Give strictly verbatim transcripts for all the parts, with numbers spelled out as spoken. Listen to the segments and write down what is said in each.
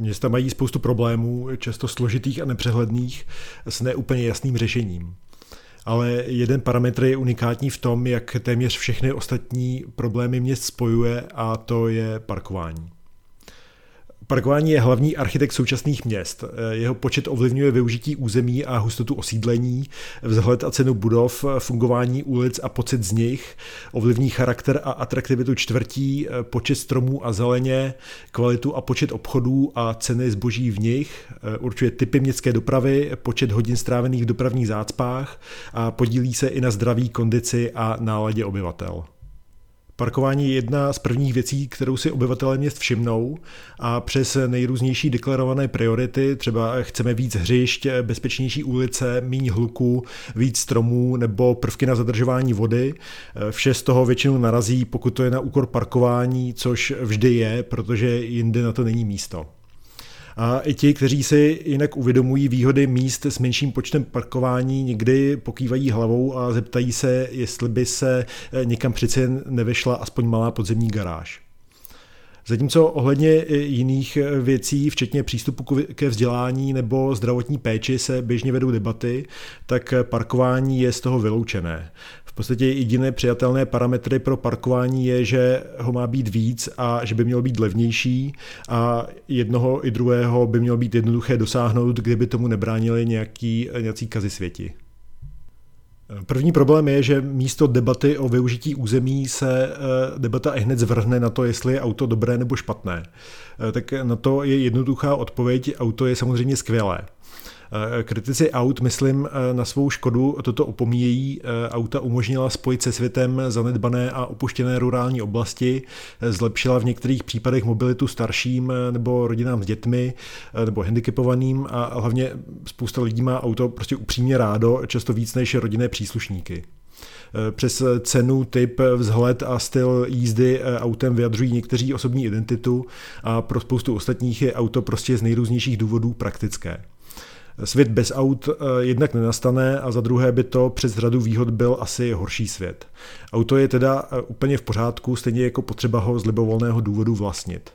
Města mají spoustu problémů, často složitých a nepřehledných, s neúplně jasným řešením. Ale jeden parametr je unikátní v tom, jak téměř všechny ostatní problémy měst spojuje, a to je parkování. Parkování je hlavní architekt současných měst. Jeho počet ovlivňuje využití území a hustotu osídlení, vzhled a cenu budov, fungování ulic a pocit z nich, ovlivní charakter a atraktivitu čtvrtí, počet stromů a zeleně, kvalitu a počet obchodů a ceny zboží v nich, určuje typy městské dopravy, počet hodin strávených v dopravních zácpách a podílí se i na zdraví, kondici a náladě obyvatel. Parkování je jedna z prvních věcí, kterou si obyvatelé měst všimnou, a přes nejrůznější deklarované priority, třeba chceme víc hřišť, bezpečnější ulice, míň hluku, víc stromů nebo prvky na zadržování vody, vše z toho většinou narazí, pokud to je na úkor parkování, což vždy je, protože jinde na to není místo. A i ti, kteří si jinak uvědomují výhody míst s menším počtem parkování, někdy pokývají hlavou a zeptají se, jestli by se někam přece jen nevešla aspoň malá podzemní garáž. Zatímco ohledně jiných věcí, včetně přístupu ke vzdělání nebo zdravotní péči, se běžně vedou debaty, tak parkování je z toho vyloučené. V podstatě jediné přijatelné parametry pro parkování je, že ho má být víc a že by mělo být levnější, a jednoho i druhého by mělo být jednoduché dosáhnout, kdyby tomu nebránili nějaký, nějací kazisvěti. První problém je, že místo debaty o využití území se debata i hned zvrhne na to, jestli je auto dobré nebo špatné. Tak na to je jednoduchá odpověď: auto je samozřejmě skvělé. Kritici aut, myslím, na svou škodu toto opomíjejí. Auta umožnila spojit se světem zanedbané a opuštěné rurální oblasti, zlepšila v některých případech mobilitu starším nebo rodinám s dětmi nebo handicapovaným, a hlavně spousta lidí má auto prostě upřímně rádo, často víc než rodinné příslušníky. Přes cenu, typ, vzhled a styl jízdy autem vyjadřují někteří osobní identitu, a pro spoustu ostatních je auto prostě z nejrůznějších důvodů praktické. Svět bez aut jednak nenastane, a za druhé by to přes řadu výhod byl asi horší svět. Auto je teda úplně v pořádku, stejně jako potřeba ho z libovolného důvodu vlastnit.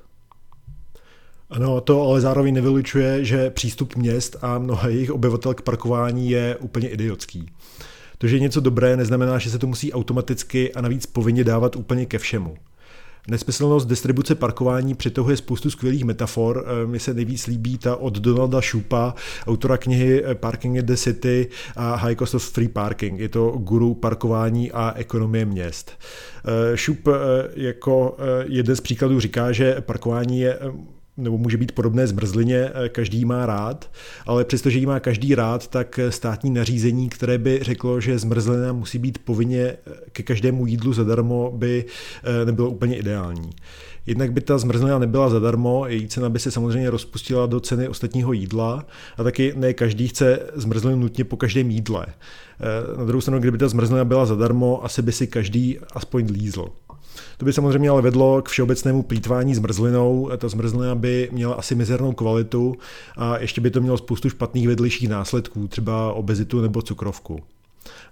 No, to ale zároveň nevylučuje, že přístup měst a mnoha jejich obyvatel k parkování je úplně idiotský. To, že je něco dobré, neznamená, že se to musí automaticky a navíc povinně dávat úplně ke všemu. Nesmyslnost distribuce parkování přitahuje spoustu skvělých metafor. Mně se nejvíc líbí ta od Donalda Shoupa, autora knihy Parking in the City a High cost of Free Parking. Je to guru parkování a ekonomie měst. Shoup jako jeden z příkladů říká, že parkování je nebo může být podobné zmrzlině, každý má rád, ale přestože ji má každý rád, tak státní nařízení, které by řeklo, že zmrzlina musí být povinně ke každému jídlu zadarmo, by nebylo úplně ideální. Jednak by ta zmrzlina nebyla zadarmo, její cena by se samozřejmě rozpustila do ceny ostatního jídla, a taky ne každý chce zmrzlinu nutně po každém jídle. Na druhou stranu, kdyby ta zmrzlina byla zadarmo, asi by si každý aspoň lízl. To by samozřejmě ale vedlo k všeobecnému plýtvání zmrzlinou, ta zmrzlina by měla asi mizernou kvalitu a ještě by to mělo spoustu špatných vedlejších následků, třeba obezitu nebo cukrovku.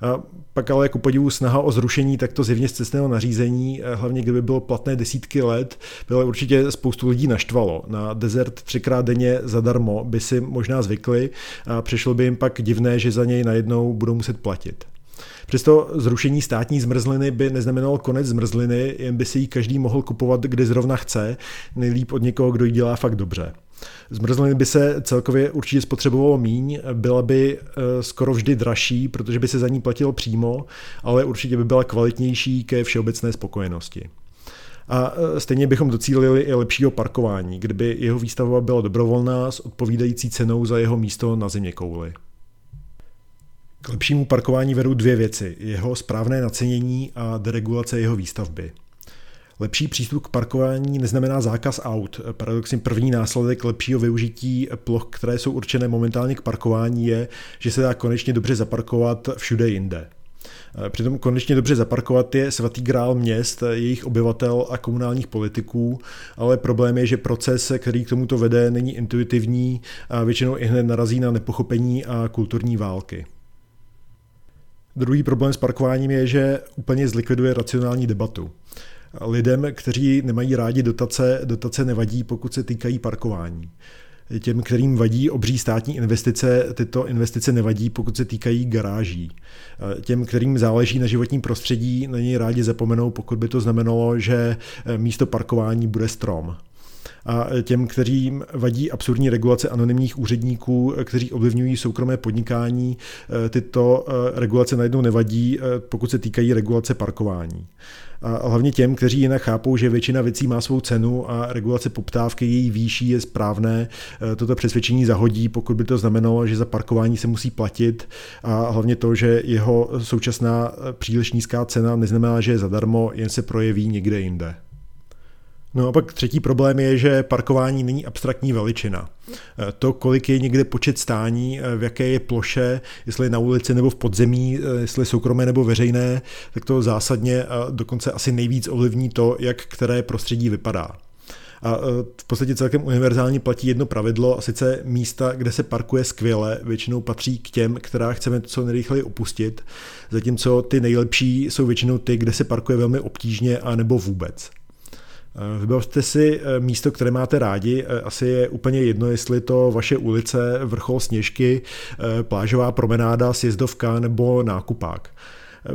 A pak ale jako podivu snaha o zrušení takto zjevně scestného nařízení, hlavně kdyby bylo platné desítky let, by ale určitě spoustu lidí naštvalo. Na dezert třikrát denně zadarmo by si možná zvykli a přišlo by jim pak divné, že za něj najednou budou muset platit. Přesto zrušení státní zmrzliny by neznamenalo konec zmrzliny, jen by si ji každý mohl kupovat, kde zrovna chce, nejlíp od někoho, kdo ji dělá fakt dobře. Zmrzliny by se celkově určitě spotřebovalo míň, byla by skoro vždy dražší, protože by se za ní platilo přímo, ale určitě by byla kvalitnější ke všeobecné spokojenosti. A stejně bychom docílili i lepšího parkování, kdyby jeho výstavba byla dobrovolná s odpovídající cenou za jeho místo na zeměkouli. K lepšímu parkování vedou dvě věci: jeho správné nacenění a deregulace jeho výstavby. Lepší přístup k parkování neznamená zákaz aut. Paradoxně první následek lepšího využití ploch, které jsou určené momentálně k parkování, je, že se dá konečně dobře zaparkovat všude jinde. Přitom konečně dobře zaparkovat je svatý grál měst, jejich obyvatel a komunálních politiků, ale problém je, že proces, který k tomuto vede, není intuitivní a většinou i hned narazí na nepochopení a kulturní války. Druhý problém s parkováním je, že úplně zlikviduje racionální debatu. lidem, kteří nemají rádi dotace, dotace nevadí, pokud se týkají parkování. Těm, kterým vadí obří státní investice, tyto investice nevadí, pokud se týkají garáží. Těm, kterým záleží na životním prostředí, na něj rádi zapomenou, pokud by to znamenalo, že místo parkování bude strom. A těm, kterým vadí absurdní regulace anonymních úředníků, kteří ovlivňují soukromé podnikání, tyto regulace najednou nevadí, pokud se týkají regulace parkování. A hlavně těm, kteří jinak chápou, že většina věcí má svou cenu a regulace poptávky její výší je správné, toto přesvědčení zahodí, pokud by to znamenalo, že za parkování se musí platit a hlavně to, že jeho současná příliš nízká cena neznamená, že je zadarmo, jen se projeví někde jinde. No a pak třetí problém je, že parkování není abstraktní veličina. To, kolik je někde počet stání, v jaké je ploše, jestli je na ulici nebo v podzemí, jestli je soukromé nebo veřejné, tak to zásadně a dokonce asi nejvíc ovlivní to, jak které prostředí vypadá. A v podstatě celkem univerzálně platí jedno pravidlo, a sice místa, kde se parkuje skvěle, většinou patří k těm, která chceme co nejrychleji opustit, zatímco ty nejlepší jsou většinou ty, kde se parkuje velmi obtížně a nebo vůbec. Vybavte si místo, které máte rádi, asi je úplně jedno, jestli to vaše ulice, vrchol Sněžky, plážová promenáda, sjezdovka nebo nákupák.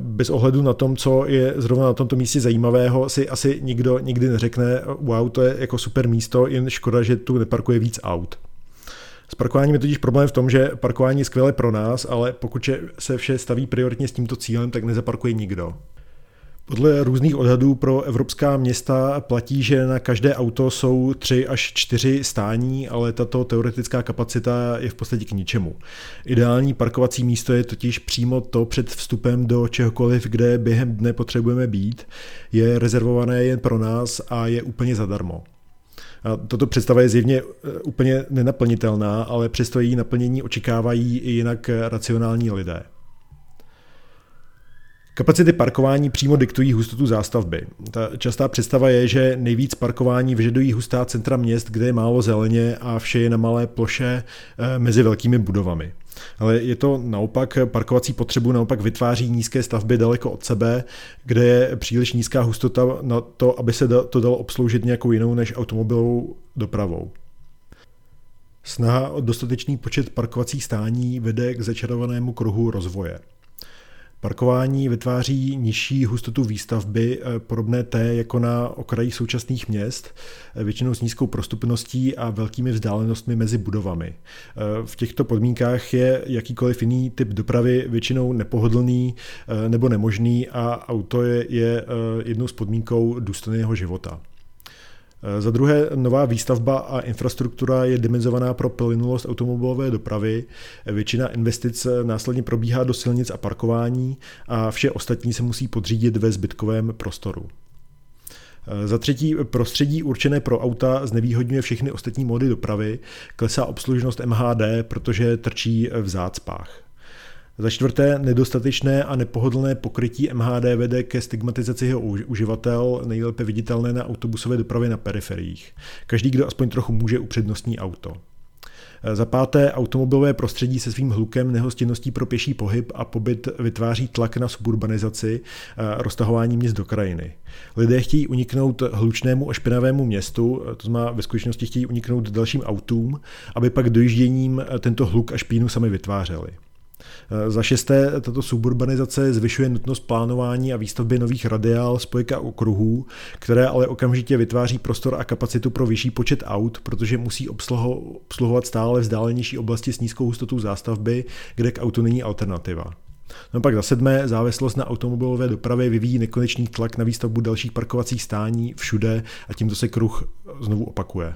Bez ohledu na tom, co je zrovna na tomto místě zajímavého, si asi nikdo nikdy neřekne, wow, to je jako super místo, jen škoda, že tu neparkuje víc aut. S parkováním je totiž problém v tom, že parkování je skvělé pro nás, ale pokud se vše staví prioritně s tímto cílem, tak nezaparkuje nikdo. Podle různých odhadů pro evropská města platí, že na každé auto jsou tři až čtyři stání, ale tato teoretická kapacita je v podstatě k ničemu. Ideální parkovací místo je totiž přímo to před vstupem do čehokoliv, kde během dne potřebujeme být, je rezervované jen pro nás a je úplně zadarmo. A toto představa je zjevně úplně nenaplnitelná, ale přesto její naplnění očekávají i jinak racionální lidé. Kapacity parkování přímo diktují hustotu zástavby. Ta častá představa je, že nejvíc parkování vyžadují hustá centra měst, kde je málo zeleně a vše je na malé ploše mezi velkými budovami. Ale je to naopak, parkovací potřebu naopak vytváří nízké stavby daleko od sebe, kde je příliš nízká hustota na to, aby se to dalo obsloužit nějakou jinou než automobilovou dopravou. Snaha o dostatečný počet parkovacích stání vede k začarovanému kruhu rozvoje. Parkování vytváří nižší hustotu výstavby, podobné té jako na okraji současných měst, většinou s nízkou prostupností a velkými vzdálenostmi mezi budovami. V těchto podmínkách je jakýkoliv jiný typ dopravy většinou nepohodlný nebo nemožný a auto je, je jednou z podmínkou důstojného života. Za druhé, nová výstavba a infrastruktura je dimenzovaná pro plynulost automobilové dopravy, většina investic následně probíhá do silnic a parkování a vše ostatní se musí podřídit ve zbytkovém prostoru. Za třetí, prostředí určené pro auta znevýhodňuje všechny ostatní mody dopravy, klesá obslužnost M H D, protože trčí v zácpách. Za čtvrté, nedostatečné a nepohodlné pokrytí M H D vede ke stigmatizaci jeho uživatel, nejlépe viditelné na autobusové dopravě na periferiích. Každý, kdo aspoň trochu může, upřednostní auto. Za páté, automobilové prostředí se svým hlukem, nehostinností pro pěší pohyb a pobyt vytváří tlak na suburbanizaci, roztahování měst do krajiny. Lidé chtějí uniknout hlučnému a špinavému městu, to znamená ve skutečnosti chtějí uniknout dalším autům, aby pak dojížděním tento hluk a špínu sami vytvářeli. Za šesté, tato suburbanizace zvyšuje nutnost plánování a výstavby nových radiál, spojek a okruhů, které ale okamžitě vytváří prostor a kapacitu pro vyšší počet aut, protože musí obsluhovat stále vzdálenější oblasti s nízkou hustotou zástavby, kde k autu není alternativa. No pak za sedmé, závislost na automobilové dopravě vyvíjí nekonečný tlak na výstavbu dalších parkovacích stání všude a tímto se kruh znovu opakuje.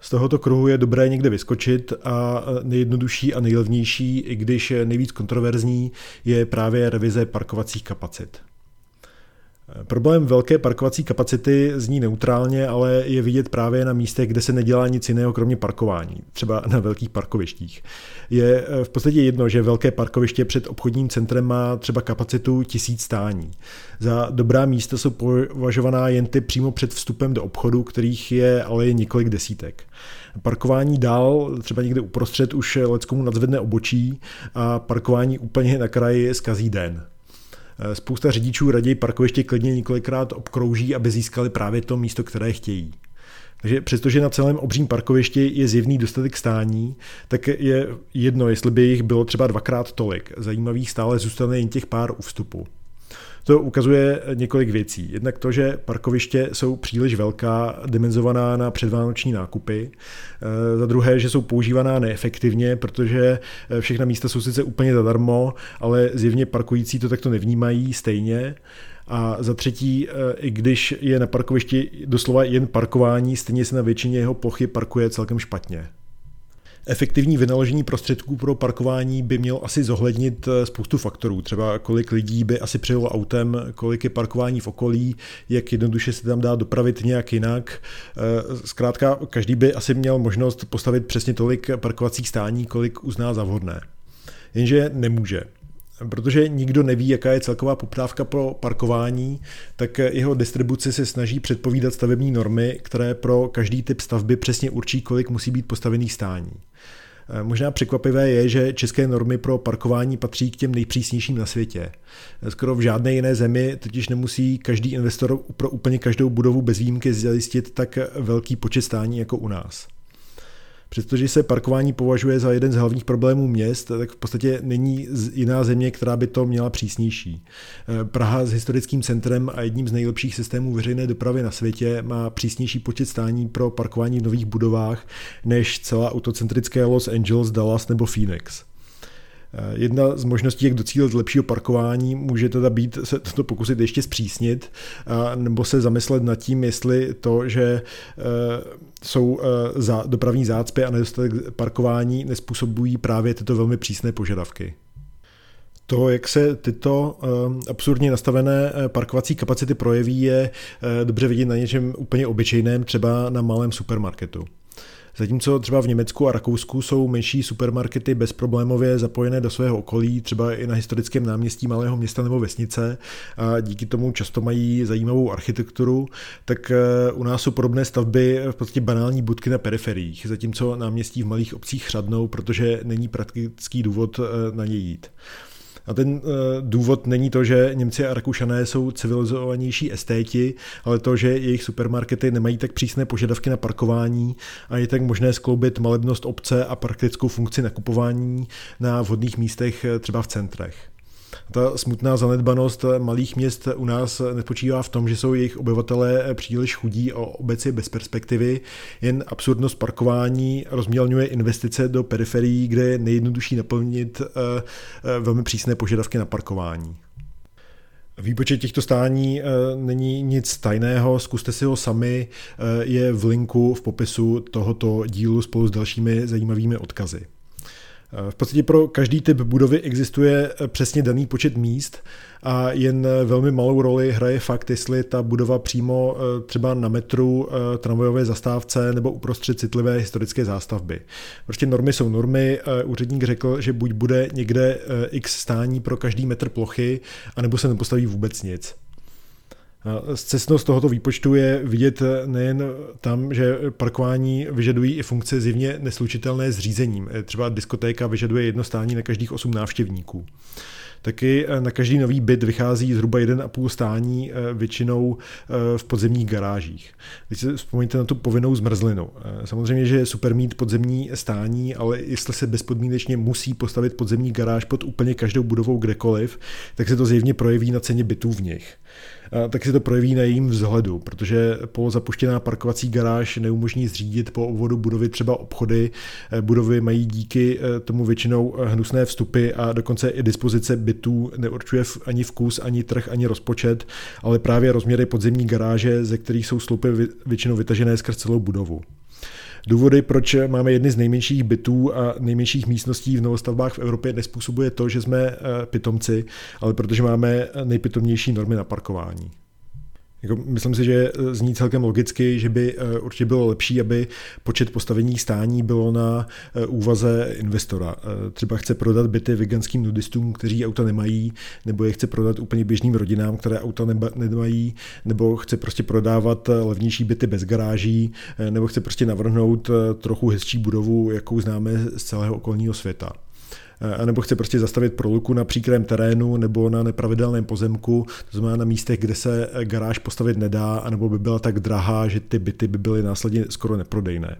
Z tohoto kruhu je dobré někde vyskočit a nejjednodušší a nejlevnější, i když nejvíc kontroverzní, je právě revize parkovacích kapacit. Problém velké parkovací kapacity zní neutrálně, ale je vidět právě na místech, kde se nedělá nic jiného kromě parkování, třeba na velkých parkovištích. Je v podstatě jedno, že velké parkoviště před obchodním centrem má třeba kapacitu tisíc stání. Za dobrá místa jsou považovaná jen ty přímo před vstupem do obchodu, kterých je ale několik desítek. Parkování dál, třeba někde uprostřed, už leckomu nadzvedne obočí a parkování úplně na kraji zkazí den. Spousta řidičů raději parkoviště klidně několikrát obkrouží, aby získali právě to místo, které chtějí. Takže přestože na celém obřím parkovišti je zjevný dostatek stání, tak je jedno, jestli by jich bylo třeba dvakrát tolik. Zajímavých stále zůstane jen těch pár u vstupu. To ukazuje několik věcí. Jednak to, že parkoviště jsou příliš velká, dimenzovaná na předvánoční nákupy. Za druhé, že jsou používaná neefektivně, protože všechna místa jsou sice úplně zadarmo, ale zjevně parkující to takto nevnímají stejně. A za třetí, i když je na parkovišti doslova jen parkování, stejně se na většině jeho plochy parkuje celkem špatně. Efektivní vynaložení prostředků pro parkování by mělo asi zohlednit spoustu faktorů, třeba kolik lidí by asi přijelo autem, kolik je parkování v okolí, jak jednoduše se tam dá dopravit nějak jinak. Zkrátka každý by asi měl možnost postavit přesně tolik parkovacích stání, kolik uzná za vhodné. Jenže nemůže. Protože nikdo neví, jaká je celková poptávka pro parkování, tak jeho distribuci se snaží předpovídat stavební normy, které pro každý typ stavby přesně určí, kolik musí být postavených stání. Možná překvapivé je, že české normy pro parkování patří k těm nejpřísnějším na světě. Skoro v žádné jiné zemi totiž nemusí každý investor pro úplně každou budovu bez výjimky zajistit tak velký počet stání jako u nás. Přestože se parkování považuje za jeden z hlavních problémů měst, tak v podstatě není jiná země, která by to měla přísnější. Praha s historickým centrem a jedním z nejlepších systémů veřejné dopravy na světě má přísnější počet stání pro parkování v nových budovách než celá autocentrické Los Angeles, Dallas nebo Phoenix. Jedna z možností, jak docílit lepšího parkování, může teda být se to pokusit ještě zpřísnit, nebo se zamyslet nad tím, jestli to, že jsou dopravní zácpy a nedostatek parkování, nezpůsobují právě tyto velmi přísné požadavky. To, jak se tyto absurdně nastavené parkovací kapacity projeví, je dobře vidět na něčem úplně obyčejném, třeba na malém supermarketu. Zatímco třeba v Německu a Rakousku jsou menší supermarkety bezproblémově zapojené do svého okolí, třeba i na historickém náměstí malého města nebo vesnice, a díky tomu často mají zajímavou architekturu, tak u nás jsou podobné stavby v podstatě banální budky na periferiích, zatímco náměstí v malých obcích chřadnou, protože není praktický důvod na ně jít. A ten důvod není to, že Němci a Rakušané jsou civilizovanější estéti, ale to, že jejich supermarkety nemají tak přísné požadavky na parkování a je tak možné skloubit malebnost obce a praktickou funkci nakupování na vhodných místech, třeba v centrech. Ta smutná zanedbanost malých měst u nás nespočívá v tom, že jsou jejich obyvatelé příliš chudí a obec je bez perspektivy, jen absurdnost parkování rozmělňuje investice do periferií, kde je nejjednodušší naplnit velmi přísné požadavky na parkování. Výpočet těchto stání není nic tajného, zkuste si ho sami, je v linku v popisu tohoto dílu spolu s dalšími zajímavými odkazy. V podstatě pro každý typ budovy existuje přesně daný počet míst a jen velmi malou roli hraje fakt, jestli ta budova přímo třeba na metru, tramvajové zastávce nebo uprostřed citlivé historické zástavby. Prostě normy jsou normy, úředník řekl, že buď bude někde x stání pro každý metr plochy, anebo se nepostaví vůbec nic. Scestnost tohoto výpočtu je vidět nejen tam, že parkování vyžadují i funkce zjevně neslučitelné s řízením. Třeba diskotéka vyžaduje jedno stání na každých osm návštěvníků. Taky na každý nový byt vychází zhruba jedna celá pět stání, většinou v podzemních garážích. Když se vzpomeňte na tu povinnou zmrzlinu. Samozřejmě, že je super mít podzemní stání, ale jestli se bezpodmínečně musí postavit podzemní garáž pod úplně každou budovou kdekoliv, tak se to zjevně projeví na ceně bytů v nich. A tak se to projeví na jejím vzhledu, protože polozapuštěná parkovací garáž neumožní zřídit po obvodu budovy třeba obchody. Budovy mají díky tomu většinou hnusné vstupy a dokonce i dispozice bytů neurčuje ani vkus, ani trh, ani rozpočet, ale právě rozměry podzemní garáže, ze kterých jsou sloupy většinou vytažené skrz celou budovu. Důvody, proč máme jedny z nejmenších bytů a nejmenších místností v novostavbách v Evropě, nezpůsobuje to, že jsme pitomci, ale protože máme nejpitomnější normy na parkování. Myslím si, že zní celkem logicky, že by určitě bylo lepší, aby počet postavených stání bylo na úvaze investora. Třeba chce prodat byty veganským nudistům, kteří auta nemají, nebo je chce prodat úplně běžným rodinám, které auta nemají, nebo chce prostě prodávat levnější byty bez garáží, nebo chce prostě navrhnout trochu hezčí budovu, jakou známe z celého okolního světa. anebo chce prostě zastavit proluku na příkrém terénu nebo na nepravidelném pozemku, to znamená na místech, kde se garáž postavit nedá, anebo by byla tak drahá, že ty byty by byly následně skoro neprodejné.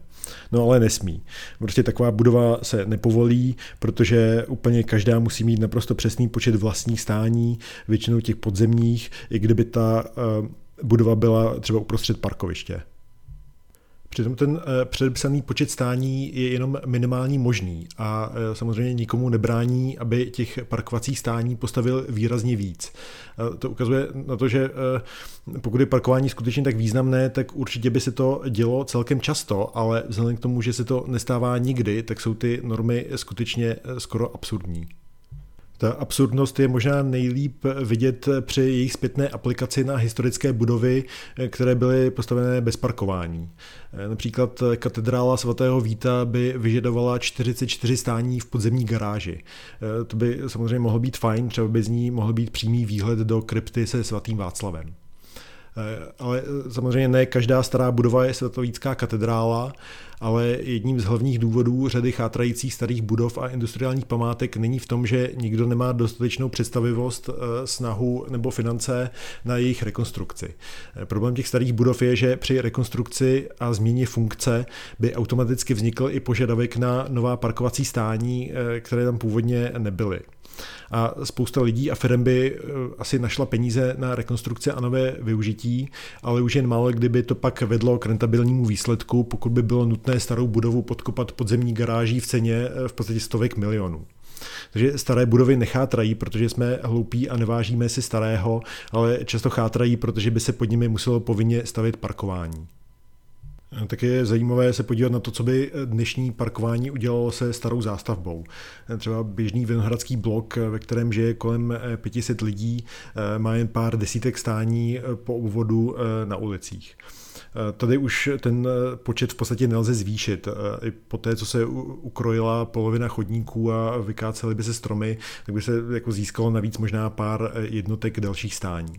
No ale nesmí. Prostě taková budova se nepovolí, protože úplně každá musí mít naprosto přesný počet vlastních stání, většinou těch podzemních, i kdyby ta budova byla třeba uprostřed parkoviště. Přitom ten předepsaný počet stání je jenom minimální možný a samozřejmě nikomu nebrání, aby těch parkovacích stání postavil výrazně víc. To ukazuje na to, že pokud je parkování skutečně tak významné, tak určitě by se to dělo celkem často, ale vzhledem k tomu, že se to nestává nikdy, tak jsou ty normy skutečně skoro absurdní. Ta absurdnost je možná nejlíp vidět při jejich zpětné aplikaci na historické budovy, které byly postavené bez parkování. Například katedrála svatého Víta by vyžadovala čtyřicet čtyři stání v podzemní garáži. To by samozřejmě mohlo být fajn, třeba by z ní mohl být přímý výhled do krypty se svatým Václavem. Ale samozřejmě ne každá stará budova je svatovícká katedrála, ale jedním z hlavních důvodů řady chátrajících starých budov a industriálních památek není v tom, že nikdo nemá dostatečnou představivost, snahu nebo finance na jejich rekonstrukci. Problém těch starých budov je, že při rekonstrukci a změně funkce by automaticky vznikl i požadavek na nová parkovací stání, které tam původně nebyly. A spousta lidí a firem by asi našla peníze na rekonstrukce a nové využití, ale už jen málo kdyby to pak vedlo k rentabilnímu výsledku, pokud by bylo nutné starou budovu podkopat podzemní garáží v ceně v podstatě stovek milionů. Takže staré budovy nechátrají, protože jsme hloupí a nevážíme si starého, ale často chátrají, protože by se pod nimi muselo povinně stavět parkování. Tak je zajímavé se podívat na to, co by dnešní parkování udělalo se starou zástavbou. Třeba běžný vinohradský blok, ve kterém žije kolem pět set lidí, má jen pár desítek stání po obvodu na ulicích. Tady už ten počet v podstatě nelze zvýšit. I po té, co se ukrojila polovina chodníků a vykácely by se stromy, tak by se jako získalo navíc možná pár jednotek dalších stání.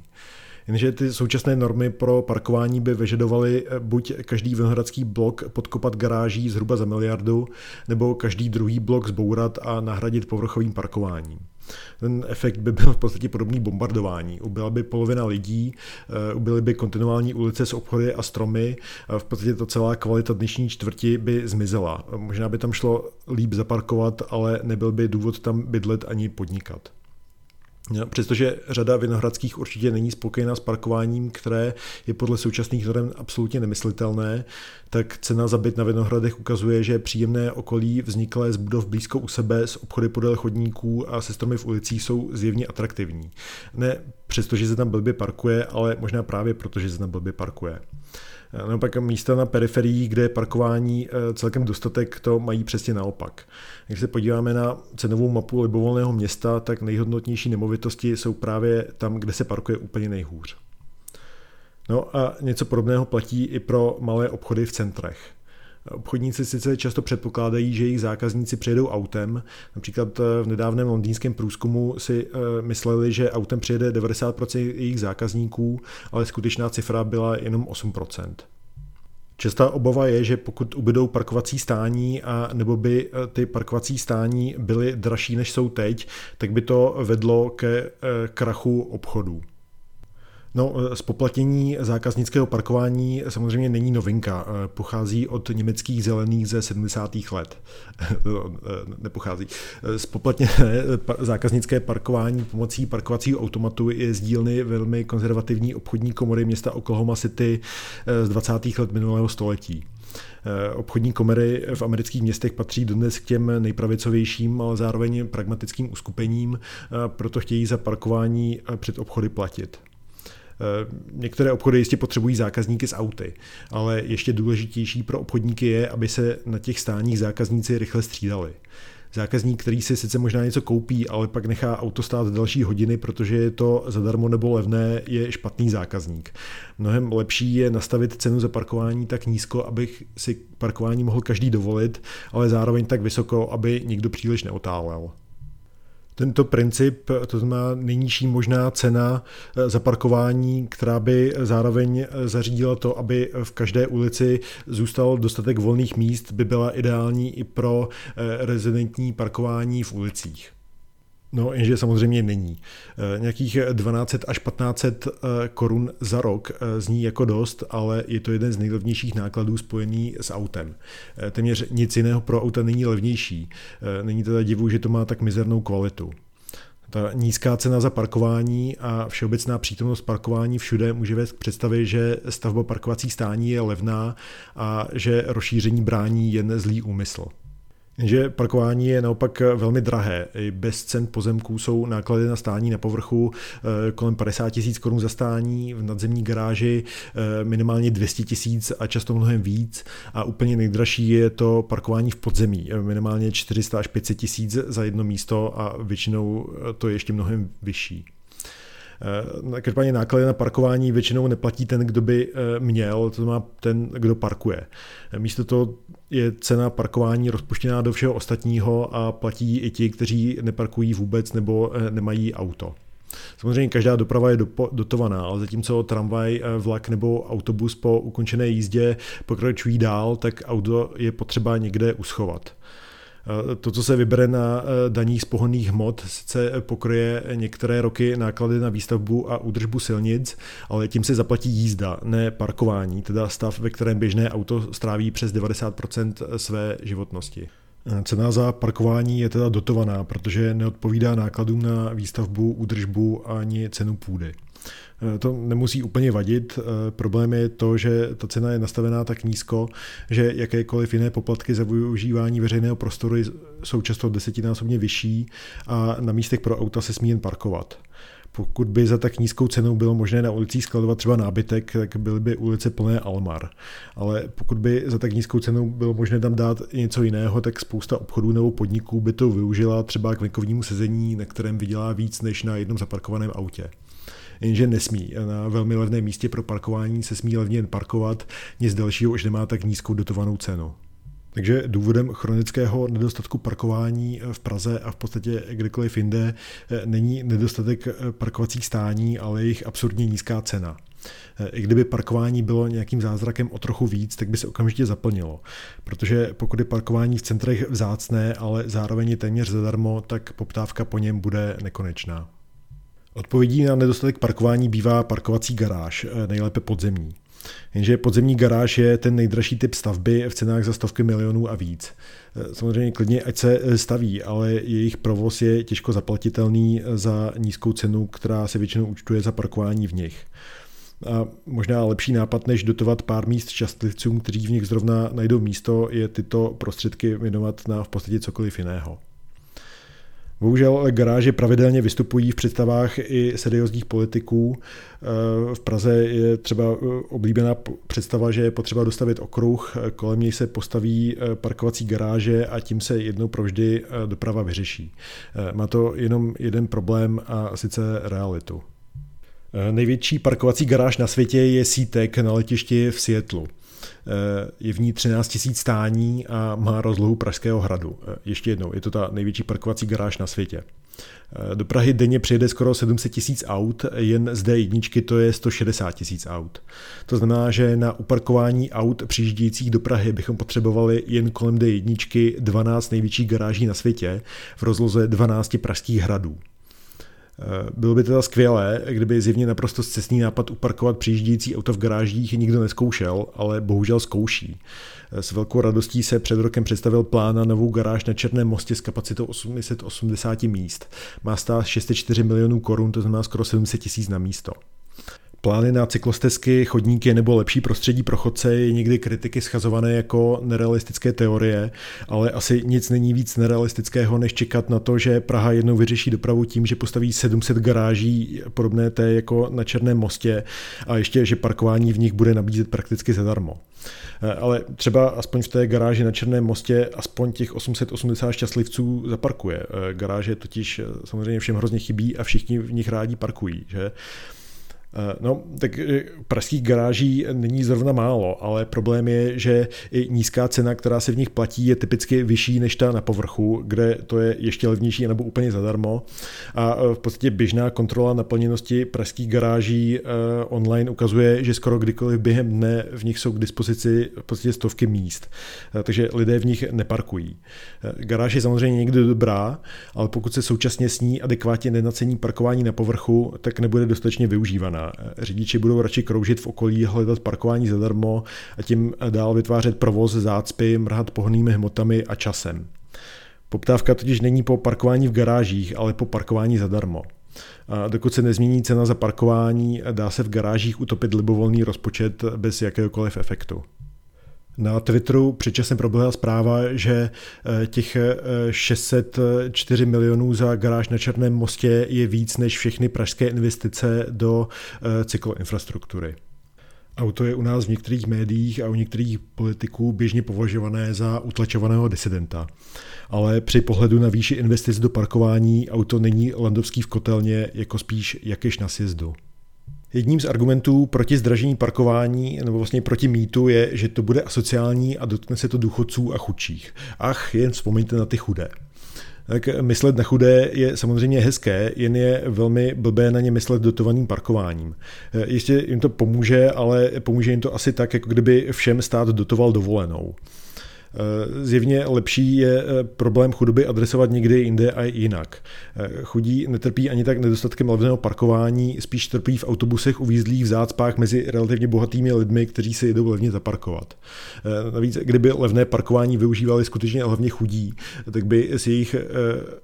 Jenže ty současné normy pro parkování by vyžadovaly buď každý vinohradský blok podkopat garáží zhruba za miliardu, nebo každý druhý blok zbourat a nahradit povrchovým parkováním. Ten efekt by byl v podstatě podobný bombardování. Ubyla by polovina lidí, ubyly by kontinuální ulice s obchody a stromy a v podstatě ta celá kvalita dnešní čtvrti by zmizela. Možná by tam šlo líp zaparkovat, ale nebyl by důvod tam bydlet ani podnikat. Přestože řada vinohradských určitě není spokojená s parkováním, které je podle současných norem absolutně nemyslitelné, tak cena za byt na Vinohradech ukazuje, že příjemné okolí vzniklé z budov blízko u sebe, s obchody podél chodníků a se stromy v ulicích jsou zjevně atraktivní. Ne přestože se tam blbě parkuje, ale možná právě protože se tam blbě parkuje. No pak místa na periferii, kde je parkování celkem dostatek, to mají přesně naopak. Když se podíváme na cenovou mapu libovolného města, tak nejhodnotnější nemovitosti jsou právě tam, kde se parkuje úplně nejhůř. No a něco podobného platí i pro malé obchody v centrech. Obchodníci sice často předpokládají, že jejich zákazníci přijedou autem. Například v nedávném londýnském průzkumu si mysleli, že autem přijede devadesát procent jejich zákazníků, ale skutečná cifra byla jenom osm procent. Častá obava je, že pokud ubydou parkovací stání a nebo by ty parkovací stání byly dražší než jsou teď, tak by to vedlo ke krachu obchodů. No, zpoplatnění zákaznického parkování samozřejmě není novinka. Pochází od německých zelených ze sedmdesátých let. Nepochází. Zpoplatněné zákaznické parkování pomocí parkovacího automatu je z dílny velmi konzervativní obchodní komory města Oklahoma City z dvacátých let minulého století. Obchodní komory v amerických městech patří dodnes k těm nejpravicovějším, ale zároveň pragmatickým uskupením, proto chtějí za parkování před obchody platit. Některé obchody jistě potřebují zákazníky s auty, ale ještě důležitější pro obchodníky je, aby se na těch stáních zákazníci rychle střídali. Zákazník, který si sice možná něco koupí, ale pak nechá auto stát další hodiny, protože je to zadarmo nebo levné, je špatný zákazník. Mnohem lepší je nastavit cenu za parkování tak nízko, aby si parkování mohl každý dovolit, ale zároveň tak vysoko, aby nikdo příliš neotálel. tento princip, to znamená nejnižší možná cena za parkování, která by zároveň zařídila to, aby v každé ulici zůstal dostatek volných míst, by byla ideální i pro rezidentní parkování v ulicích. No, jenže samozřejmě není. Nějakých dvanáct set až patnáct set korun za rok zní jako dost, ale je to jeden z nejlevnějších nákladů spojený s autem. Téměř nic jiného pro auta není levnější. Není teda divu, že to má tak mizernou kvalitu. Ta nízká cena za parkování a všeobecná přítomnost parkování všude může vést k představě, že stavba parkovacích stání je levná a že rozšíření brání jen zlý úmysl. Že parkování je naopak velmi drahé. I bez cen pozemků jsou náklady na stání na povrchu kolem padesát tisíc korun za stání, v nadzemní garáži minimálně dvě stě tisíc a často mnohem víc. A úplně nejdražší je to parkování v podzemí, minimálně čtyři sta až pět set tisíc za jedno místo a většinou to je ještě mnohem vyšší. Každopádně náklady na parkování většinou neplatí ten, kdo by měl, to má ten, kdo parkuje. Místo toho je cena parkování rozpuštěná do všeho ostatního a platí i ti, kteří neparkují vůbec nebo nemají auto. Samozřejmě každá doprava je dotovaná, ale zatímco tramvaj, vlak nebo autobus po ukončené jízdě pokračují dál, tak auto je potřeba někde uschovat. To, co se vybere na daních z pohonných hmot, sice pokryje některé roky náklady na výstavbu a údržbu silnic, ale tím se zaplatí jízda, ne parkování, teda stav, ve kterém běžné auto stráví přes devadesát procent své životnosti. Cena za parkování je teda dotovaná, protože neodpovídá nákladům na výstavbu, údržbu ani cenu půdy. To nemusí úplně vadit, problém je to, že ta cena je nastavená tak nízko, že jakékoliv jiné poplatky za využívání veřejného prostoru jsou často desetinásobně vyšší a na místech pro auta se smí jen parkovat. Pokud by za tak nízkou cenou bylo možné na ulicích skladovat třeba nábytek, tak byly by ulice plné Almar. Ale pokud by za tak nízkou cenou bylo možné tam dát něco jiného, tak spousta obchodů nebo podniků by to využila třeba k venkovnímu sezení, na kterém vydělá víc než na jednom zaparkovaném autě. Jenže nesmí. Na velmi levném místě pro parkování se smí levně jen parkovat, nic dalšího už nemá tak nízkou dotovanou cenu. Takže důvodem chronického nedostatku parkování v Praze a v podstatě kdekoliv jinde není nedostatek parkovacích stání, ale jejich absurdně nízká cena. I kdyby parkování bylo nějakým zázrakem o trochu víc, tak by se okamžitě zaplnilo. Protože pokud je parkování v centrech vzácné, ale zároveň je téměř zadarmo, tak poptávka po něm bude nekonečná. Odpovědí na nedostatek parkování bývá parkovací garáž, nejlépe podzemní. Jenže podzemní garáž je ten nejdražší typ stavby v cenách za stovky milionů a víc. Samozřejmě klidně, ať se staví, ale jejich provoz je těžko zaplatitelný za nízkou cenu, která se většinou účtuje za parkování v nich. A možná lepší nápad, než dotovat pár míst šťastlivcům, kteří v nich zrovna najdou místo, je tyto prostředky věnovat na v podstatě cokoliv jiného. Bohužel garáže pravidelně vystupují v představách i seriózních politiků. V Praze je třeba oblíbená představa, že je potřeba dostavit okruh, kolem něj se postaví parkovací garáže a tím se jednou provždy doprava vyřeší. Má to jenom jeden problém a sice realitu. Největší parkovací garáž na světě je C-Tech na letišti v Seattlu. Je v ní třináct tisíc stání a má rozlohu Pražského hradu. Ještě jednou, je to ta největší parkovací garáž na světě. Do Prahy denně přijede skoro sedm set tisíc aut, jen z D jedna to je sto šedesát tisíc aut. To znamená, že na uparkování aut přijíždějících do Prahy bychom potřebovali jen kolem D jedna dvanáct největších garáží na světě v rozloze dvanáct pražských hradů. Bylo by teda skvělé, kdyby zjevně naprosto scestný nápad uparkovat přijíždějící auta v garážích nikdo nezkoušel, ale bohužel zkouší. S velkou radostí se před rokem představil plán na novou garáž na Černém mostě s kapacitou osm set osmdesát míst. Má stát šest set čtyři milionů korun, to znamená skoro sedm set tisíc na místo. Plány na cyklostezky, chodníky nebo lepší prostředí pro chodce je někdy kritiky schazované jako nerealistické teorie, ale asi nic není víc nerealistického, než čekat na to, že Praha jednou vyřeší dopravu tím, že postaví sedm set garáží podobné té jako na Černém mostě a ještě, že parkování v nich bude nabízet prakticky zadarmo. Ale třeba aspoň v té garáži na Černém mostě aspoň těch osm set osmdesát šťastlivců zaparkuje. Garáže totiž samozřejmě všem hrozně chybí a všichni v nich rádi parkují, že? No, tak pražských garáží není zrovna málo, ale problém je, že i nízká cena, která se v nich platí, je typicky vyšší než ta na povrchu, kde to je ještě levnější nebo úplně zadarmo. A v podstatě běžná kontrola naplněnosti pražských garáží online ukazuje, že skoro kdykoliv během dne v nich jsou k dispozici v podstatě stovky míst, takže lidé v nich neparkují. Garáž je samozřejmě někdy dobrá, ale pokud se současně s ní adekvátně nenacení parkování na povrchu, tak nebude dostatečně využívaná. Řidiči budou radši kroužit v okolí, hledat parkování zadarmo a tím dál vytvářet provoz, zácpy, mrhat pohonnými hmotami a časem. Poptávka totiž není po parkování v garážích, ale po parkování zadarmo. A dokud se nezmění cena za parkování, dá se v garážích utopit libovolný rozpočet bez jakéhokoliv efektu. Na Twitteru předčasně proběhla zpráva, že těch šest set čtyři milionů za garáž na Černém mostě je víc než všechny pražské investice do cykloinfrastruktury. Auto je u nás v některých médiích a u některých politiků běžně považované za utlačovaného disidenta. Ale při pohledu na výši investic do parkování auto není landovský v kotelně, jako spíš jakéž na sjezdu. Jedním z argumentů proti zdražení parkování nebo vlastně proti mýtu je, že to bude asociální a dotkne se to důchodců a chudších. Ach, jen vzpomeňte na ty chudé. Tak myslet na chudé je samozřejmě hezké, jen je velmi blbé na ně myslet dotovaným parkováním. Ještě jim to pomůže, ale pomůže jim to asi tak, jako kdyby všem stát dotoval dovolenou. Zjevně lepší je problém chudoby adresovat někdy jinde a jinak. Chudí netrpí ani tak nedostatkem levného parkování, spíš trpí v autobusech uvízlých v zácpách mezi relativně bohatými lidmi, kteří se jedou levně zaparkovat. Navíc, kdyby levné parkování využívali skutečně hlavně chudí, tak by s jejich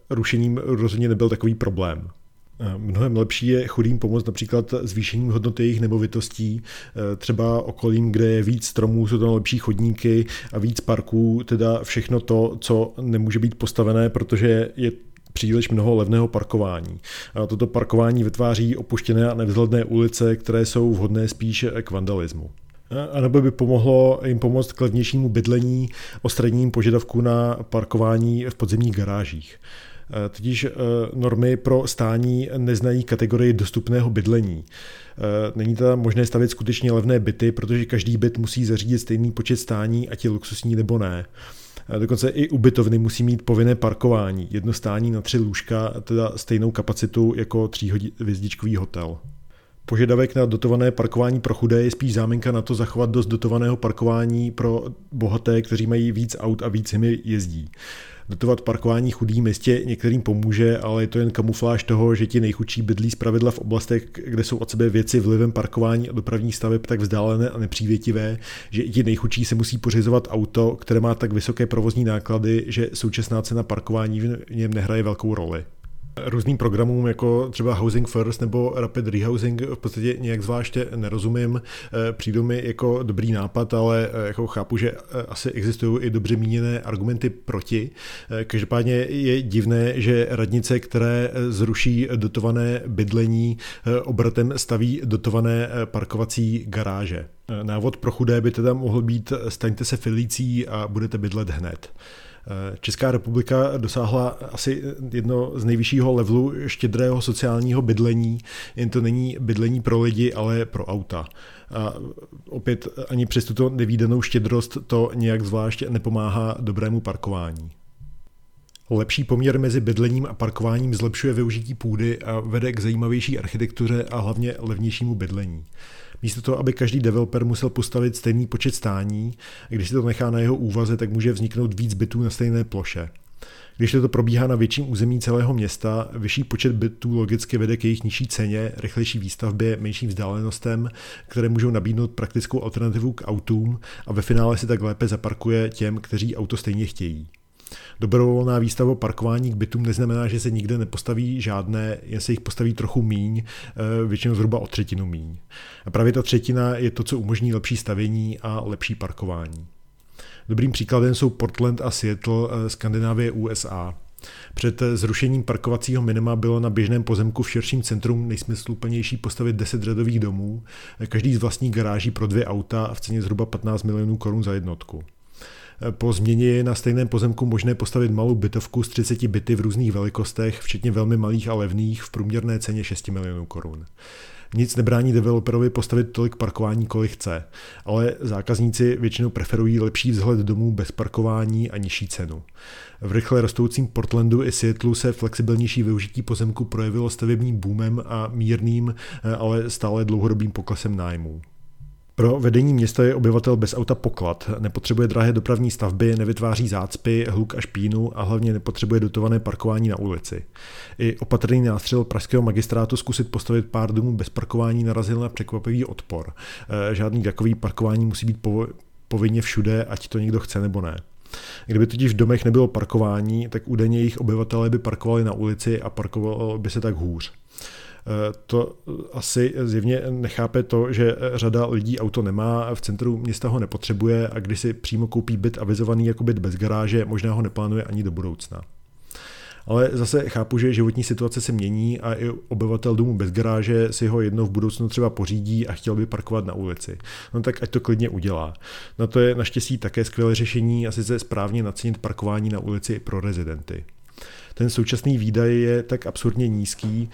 rušením rozhodně nebyl takový problém. Mnohem lepší je chudým pomoct například zvýšením hodnoty jejich nemovitostí, třeba okolím, kde je víc stromů, jsou tam lepší chodníky a víc parků, teda všechno to, co nemůže být postavené, protože je příliš mnoho levného parkování. A toto parkování vytváří opuštěné a nevzhledné ulice, které jsou vhodné spíš k vandalismu. A nebo by pomohlo jim pomoct k levnějšímu bydlení, odstraněním požadavku na parkování v podzemních garážích. Totiž normy pro stání neznají kategorii dostupného bydlení. Není teda možné stavět skutečně levné byty, protože každý byt musí zařídit stejný počet stání, ať je luxusní nebo ne. Dokonce i ubytovny musí mít povinné parkování, jedno stání na tři lůžka, teda stejnou kapacitu jako tříhvězdičkový hotel. Požadavek na dotované parkování pro chudé je spíš záminka na to zachovat dost dotovaného parkování pro bohaté, kteří mají víc aut a víc jimi jezdí. Dotovat parkování chudým jistě některým pomůže, ale je to jen kamufláž toho, že ti nejchudší bydlí zpravidla v oblastech, kde jsou od sebe věci vlivem parkování a dopravních staveb tak vzdálené a nepřívětivé, že i ti nejchudší se musí pořizovat auto, které má tak vysoké provozní náklady, že současná cena parkování v něm nehraje velkou roli. Různým programům jako třeba Housing First nebo Rapid Rehousing v podstatě nějak zvláště nerozumím. Přijdu mi jako dobrý nápad, ale jako chápu, že asi existují i dobře míněné argumenty proti. Každopádně je divné, že radnice, které zruší dotované bydlení, obratem staví dotované parkovací garáže. Návod pro chudé by teda mohl být staňte se filicí a budete bydlet hned. Česká republika dosáhla asi jedno z nejvyššího levelu štědrého sociálního bydlení, jen to není bydlení pro lidi, ale pro auta. A opět ani přes tuto nevídanou štědrost to nějak zvlášť nepomáhá dobrému parkování. Lepší poměr mezi bydlením a parkováním zlepšuje využití půdy a vede k zajímavější architektuře a hlavně levnějšímu bydlení. Místo toho, aby každý developer musel postavit stejný počet stání, když se to nechá na jeho úvaze, tak může vzniknout víc bytů na stejné ploše. Když to probíhá na větším území celého města, vyšší počet bytů logicky vede k jejich nižší ceně, rychlejší výstavbě, menším vzdálenostem, které můžou nabídnout praktickou alternativu k autům a ve finále se tak lépe zaparkuje těm, kteří auto stejně chtějí. Dobrovolná výstava parkování k bytům neznamená, že se nikde nepostaví žádné, jen se jich postaví trochu míň, většinou zhruba o třetinu míň. A právě ta třetina je to, co umožní lepší stavění a lepší parkování. Dobrým příkladem jsou Portland a Seattle, Skandinávie, U S A. Před zrušením parkovacího minima bylo na běžném pozemku v širším centru nejsmysluplnější postavit deset řadových domů, každý z vlastní garáží pro dvě auta v ceně zhruba patnáct milionů korun za jednotku. Po změně je na stejném pozemku možné postavit malou bytovku s třiceti byty v různých velikostech, včetně velmi malých a levných, v průměrné ceně šest milionů korun. Nic nebrání developerovi postavit tolik parkování, kolik chce, ale zákazníci většinou preferují lepší vzhled domů bez parkování a nižší cenu. V rychle rostoucím Portlandu i Seattlu se flexibilnější využití pozemku projevilo stavebním boomem a mírným, ale stále dlouhodobým poklesem nájmů. Pro vedení města je obyvatel bez auta poklad, nepotřebuje drahé dopravní stavby, nevytváří zácpy, hluk a špínu a hlavně nepotřebuje dotované parkování na ulici. I opatrný nástřel pražského magistrátu zkusit postavit pár domů bez parkování narazil na překvapivý odpor. Žádný takový parkování musí být povinně všude, ať to někdo chce nebo ne. Kdyby totiž v domech nebylo parkování, tak údajně jejich obyvatelé by parkovali na ulici a parkovalo by se tak hůř. To asi zjevně nechápe to, že řada lidí auto nemá, v centru města ho nepotřebuje a když si přímo koupí byt avizovaný jako byt bez garáže, možná ho neplánuje ani do budoucna. Ale zase chápu, že životní situace se mění a i obyvatel domu bez garáže si ho jednou v budoucnu třeba pořídí a chtěl by parkovat na ulici. No tak ať to klidně udělá. Na to je naštěstí také skvělé řešení a sice správně nacenit parkování na ulici i pro rezidenty. Ten současný výdaj je tak absurdně nízký,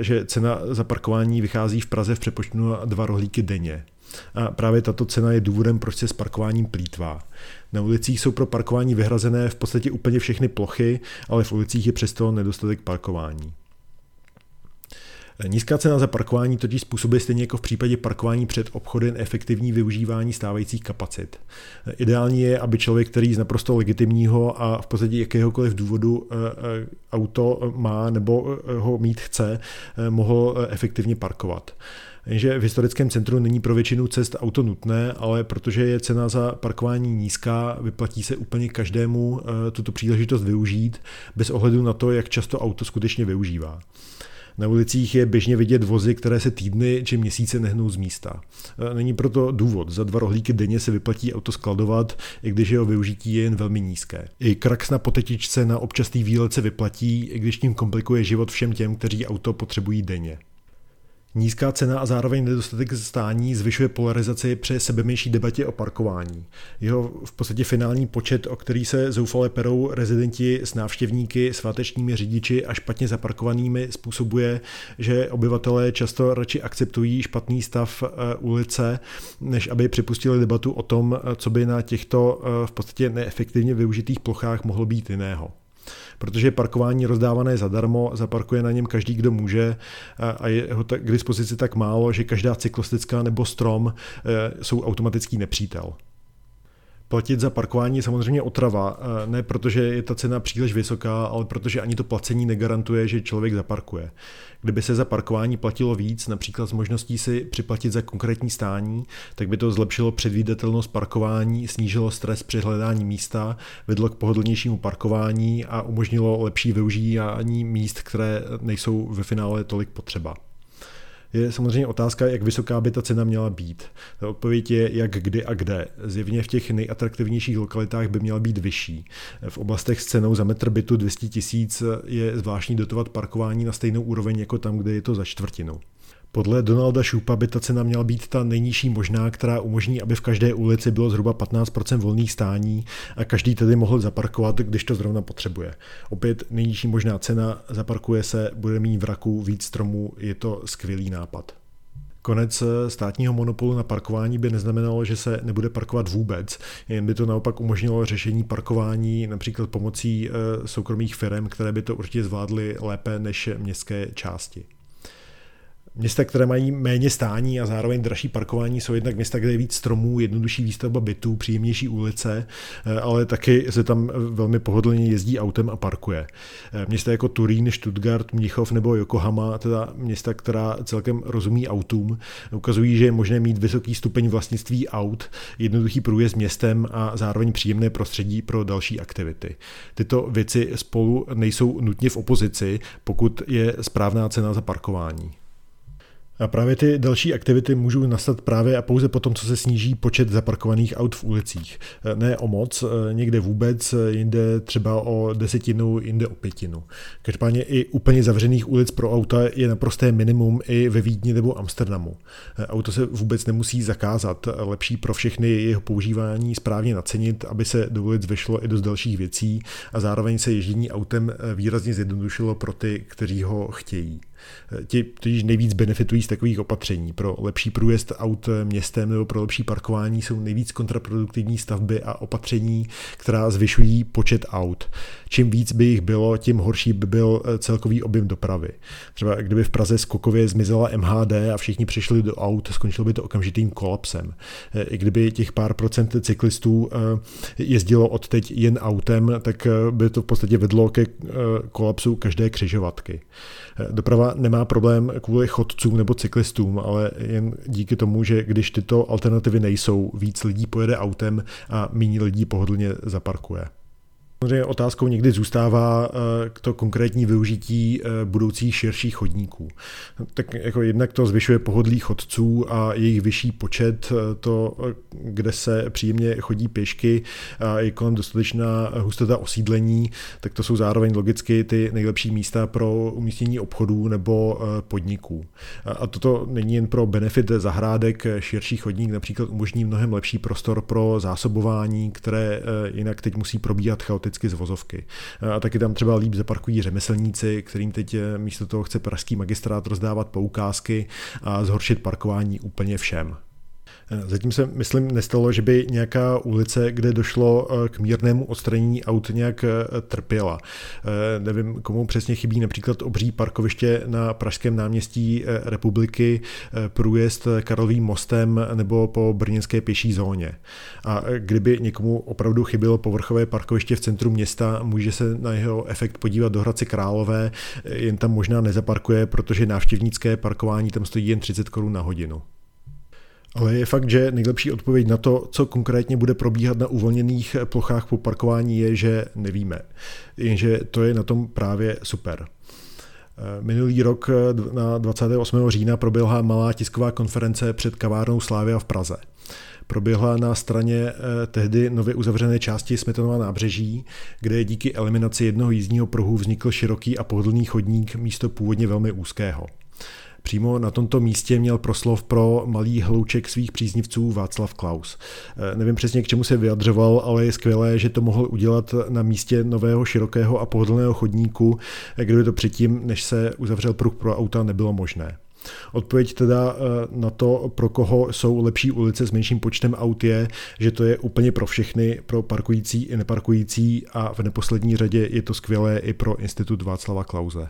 že cena za parkování vychází v Praze v přepočtu na dva rohlíky denně. A právě tato cena je důvodem, proč se s parkováním plýtvá. Na ulicích jsou pro parkování vyhrazené v podstatě úplně všechny plochy, ale v ulicích je přesto nedostatek parkování. Nízká cena za parkování totiž způsobuje stejně jako v případě parkování před obchody efektivní využívání stávajících kapacit. Ideální je, aby člověk, který z naprosto legitimního a v podstatě jakéhokoliv důvodu auto má nebo ho mít chce, mohl efektivně parkovat. Jenže v historickém centru není pro většinu cest auto nutné, ale protože je cena za parkování nízká, vyplatí se úplně každému tuto příležitost využít, bez ohledu na to, jak často auto skutečně využívá. Na ulicích je běžně vidět vozy, které se týdny či měsíce nehnou z místa. Není proto důvod, za dva rohlíky denně se vyplatí auto skladovat, i když jeho využití je jen velmi nízké. I krax na potetičce na občasný výlet se vyplatí, i když tím komplikuje život všem těm, kteří auto potřebují denně. Nízká cena a zároveň nedostatek stání zvyšuje polarizaci při sebemenší debatě o parkování. Jeho v podstatě finální počet, o který se zoufale perou rezidenti s návštěvníky, svátečními řidiči a špatně zaparkovanými, způsobuje, že obyvatelé často radši akceptují špatný stav ulice, než aby připustili debatu o tom, co by na těchto v podstatě neefektivně využitých plochách mohlo být jiného. Protože parkování rozdávané zadarmo, zaparkuje na něm každý, kdo může a je ho k dispozici tak málo, že každá cyklostezka nebo strom jsou automatický nepřítel. Platit za parkování je samozřejmě otrava, ne protože je ta cena příliš vysoká, ale protože ani to placení negarantuje, že člověk zaparkuje. Kdyby se za parkování platilo víc, například s možností si připlatit za konkrétní stání, tak by to zlepšilo předvídatelnost parkování, snížilo stres při hledání místa, vedlo k pohodlnějšímu parkování a umožnilo lepší využívání míst, které nejsou ve finále tolik potřeba. Je samozřejmě otázka, jak vysoká by ta cena měla být. Ta odpověď je, jak kdy a kde. Zjevně v těch nejatraktivnějších lokalitách by měla být vyšší. V oblastech s cenou za metr bytu dvě stě tisíc je zvláštní dotovat parkování na stejnou úroveň jako tam, kde je to za čtvrtinu. Podle Donalda Shoupa by ta cena měla být ta nejnižší možná, která umožní, aby v každé ulici bylo zhruba patnáct procent volných stání a každý tedy mohl zaparkovat, když to zrovna potřebuje. Opět nejnižší možná cena, zaparkuje se, bude mít vraku, víc stromů, je to skvělý nápad. Konec státního monopolu na parkování by neznamenalo, že se nebude parkovat vůbec, jen by to naopak umožnilo řešení parkování například pomocí soukromých firem, které by to určitě zvládly lépe než městské části. Města, které mají méně stání a zároveň dražší parkování, jsou jednak města, kde je víc stromů, jednodušší výstavba bytů, příjemnější ulice, ale taky se tam velmi pohodlně jezdí autem a parkuje. Města jako Turín, Stuttgart, Mnichov nebo Yokohama, teda města, která celkem rozumí autům, ukazují, že je možné mít vysoký stupeň vlastnictví aut, jednoduchý průjezd městem a zároveň příjemné prostředí pro další aktivity. Tyto věci spolu nejsou nutně v opozici, pokud je správná cena za parkování. A právě ty další aktivity můžou nastat právě a pouze potom, co se sníží počet zaparkovaných aut v ulicích. Ne o moc, někde vůbec, jinde třeba o desetinu, jinde o pětinu. Každopádně i úplně zavřených ulic pro auta je naprosté minimum i ve Vídni nebo Amsterdamu. Auto se vůbec nemusí zakázat, lepší pro všechny jeho používání správně nacenit, aby se do ulic vešlo i dost dalších věcí a zároveň se ježdění autem výrazně zjednodušilo pro ty, kteří ho chtějí. Ti totiž nejvíc benefitují z takových opatření. Pro lepší průjezd aut městem nebo pro lepší parkování jsou nejvíc kontraproduktivní stavby a opatření, která zvyšují počet aut. Čím víc by jich bylo, tím horší by byl celkový objem dopravy. Třeba kdyby v Praze skokově zmizela M H D a všichni přišli do aut, skončilo by to okamžitým kolapsem. I kdyby těch pár procent cyklistů jezdilo odteď jen autem, tak by to v podstatě vedlo ke kolapsu každé křižovatky. Doprava nemá problém kvůli chodcům nebo cyklistům, ale jen díky tomu, že když tyto alternativy nejsou, víc lidí pojede autem a méně lidí pohodlně zaparkuje. Samozřejmě otázkou někdy zůstává to konkrétní využití budoucích širších chodníků. Tak jako jednak to zvyšuje pohodlí chodců a jejich vyšší počet, to, kde se příjemně chodí pěšky a je kolem dostatečná hustota osídlení, tak to jsou zároveň logicky ty nejlepší místa pro umístění obchodů nebo podniků. A toto není jen pro benefit zahrádek, širší chodník například umožní mnohem lepší prostor pro zásobování, které jinak teď musí probíhat chaoticky z vozovky. A taky tam třeba líp zaparkují řemeslníci, kterým teď místo toho chce pražský magistrát rozdávat poukázky a zhoršit parkování úplně všem. Zatím se, myslím, nestalo, že by nějaká ulice, kde došlo k mírnému odstranění aut, nějak trpěla. Nevím, komu přesně chybí například obří parkoviště na Pražském náměstí republiky, průjezd Karlovým mostem nebo po brněnské pěší zóně. A kdyby někomu opravdu chybělo povrchové parkoviště v centru města, může se na jeho efekt podívat do Hradce Králové, jen tam možná nezaparkuje, protože návštěvnické parkování tam stojí jen třicet korun na hodinu. Ale je fakt, že nejlepší odpověď na to, co konkrétně bude probíhat na uvolněných plochách po parkování, je, že nevíme. Jenže to je na tom právě super. Minulý rok na dvacátého osmého října proběhla malá tisková konference před kavárnou Slavia v Praze. Proběhla na straně tehdy nově uzavřené části Smetanova nábřeží, kde díky eliminaci jednoho jízdního pruhu vznikl široký a pohodlný chodník místo původně velmi úzkého. Přímo na tomto místě měl proslov pro malý hlouček svých příznivců Václav Klaus. Nevím přesně, k čemu se vyjadřoval, ale je skvělé, že to mohl udělat na místě nového širokého a pohodlného chodníku, kdyby to předtím, než se uzavřel pruh pro auta, nebylo možné. Odpověď teda na to, pro koho jsou lepší ulice s menším počtem aut, je, že to je úplně pro všechny, pro parkující i neparkující a v neposlední řadě je to skvělé i pro institut Václava Klause.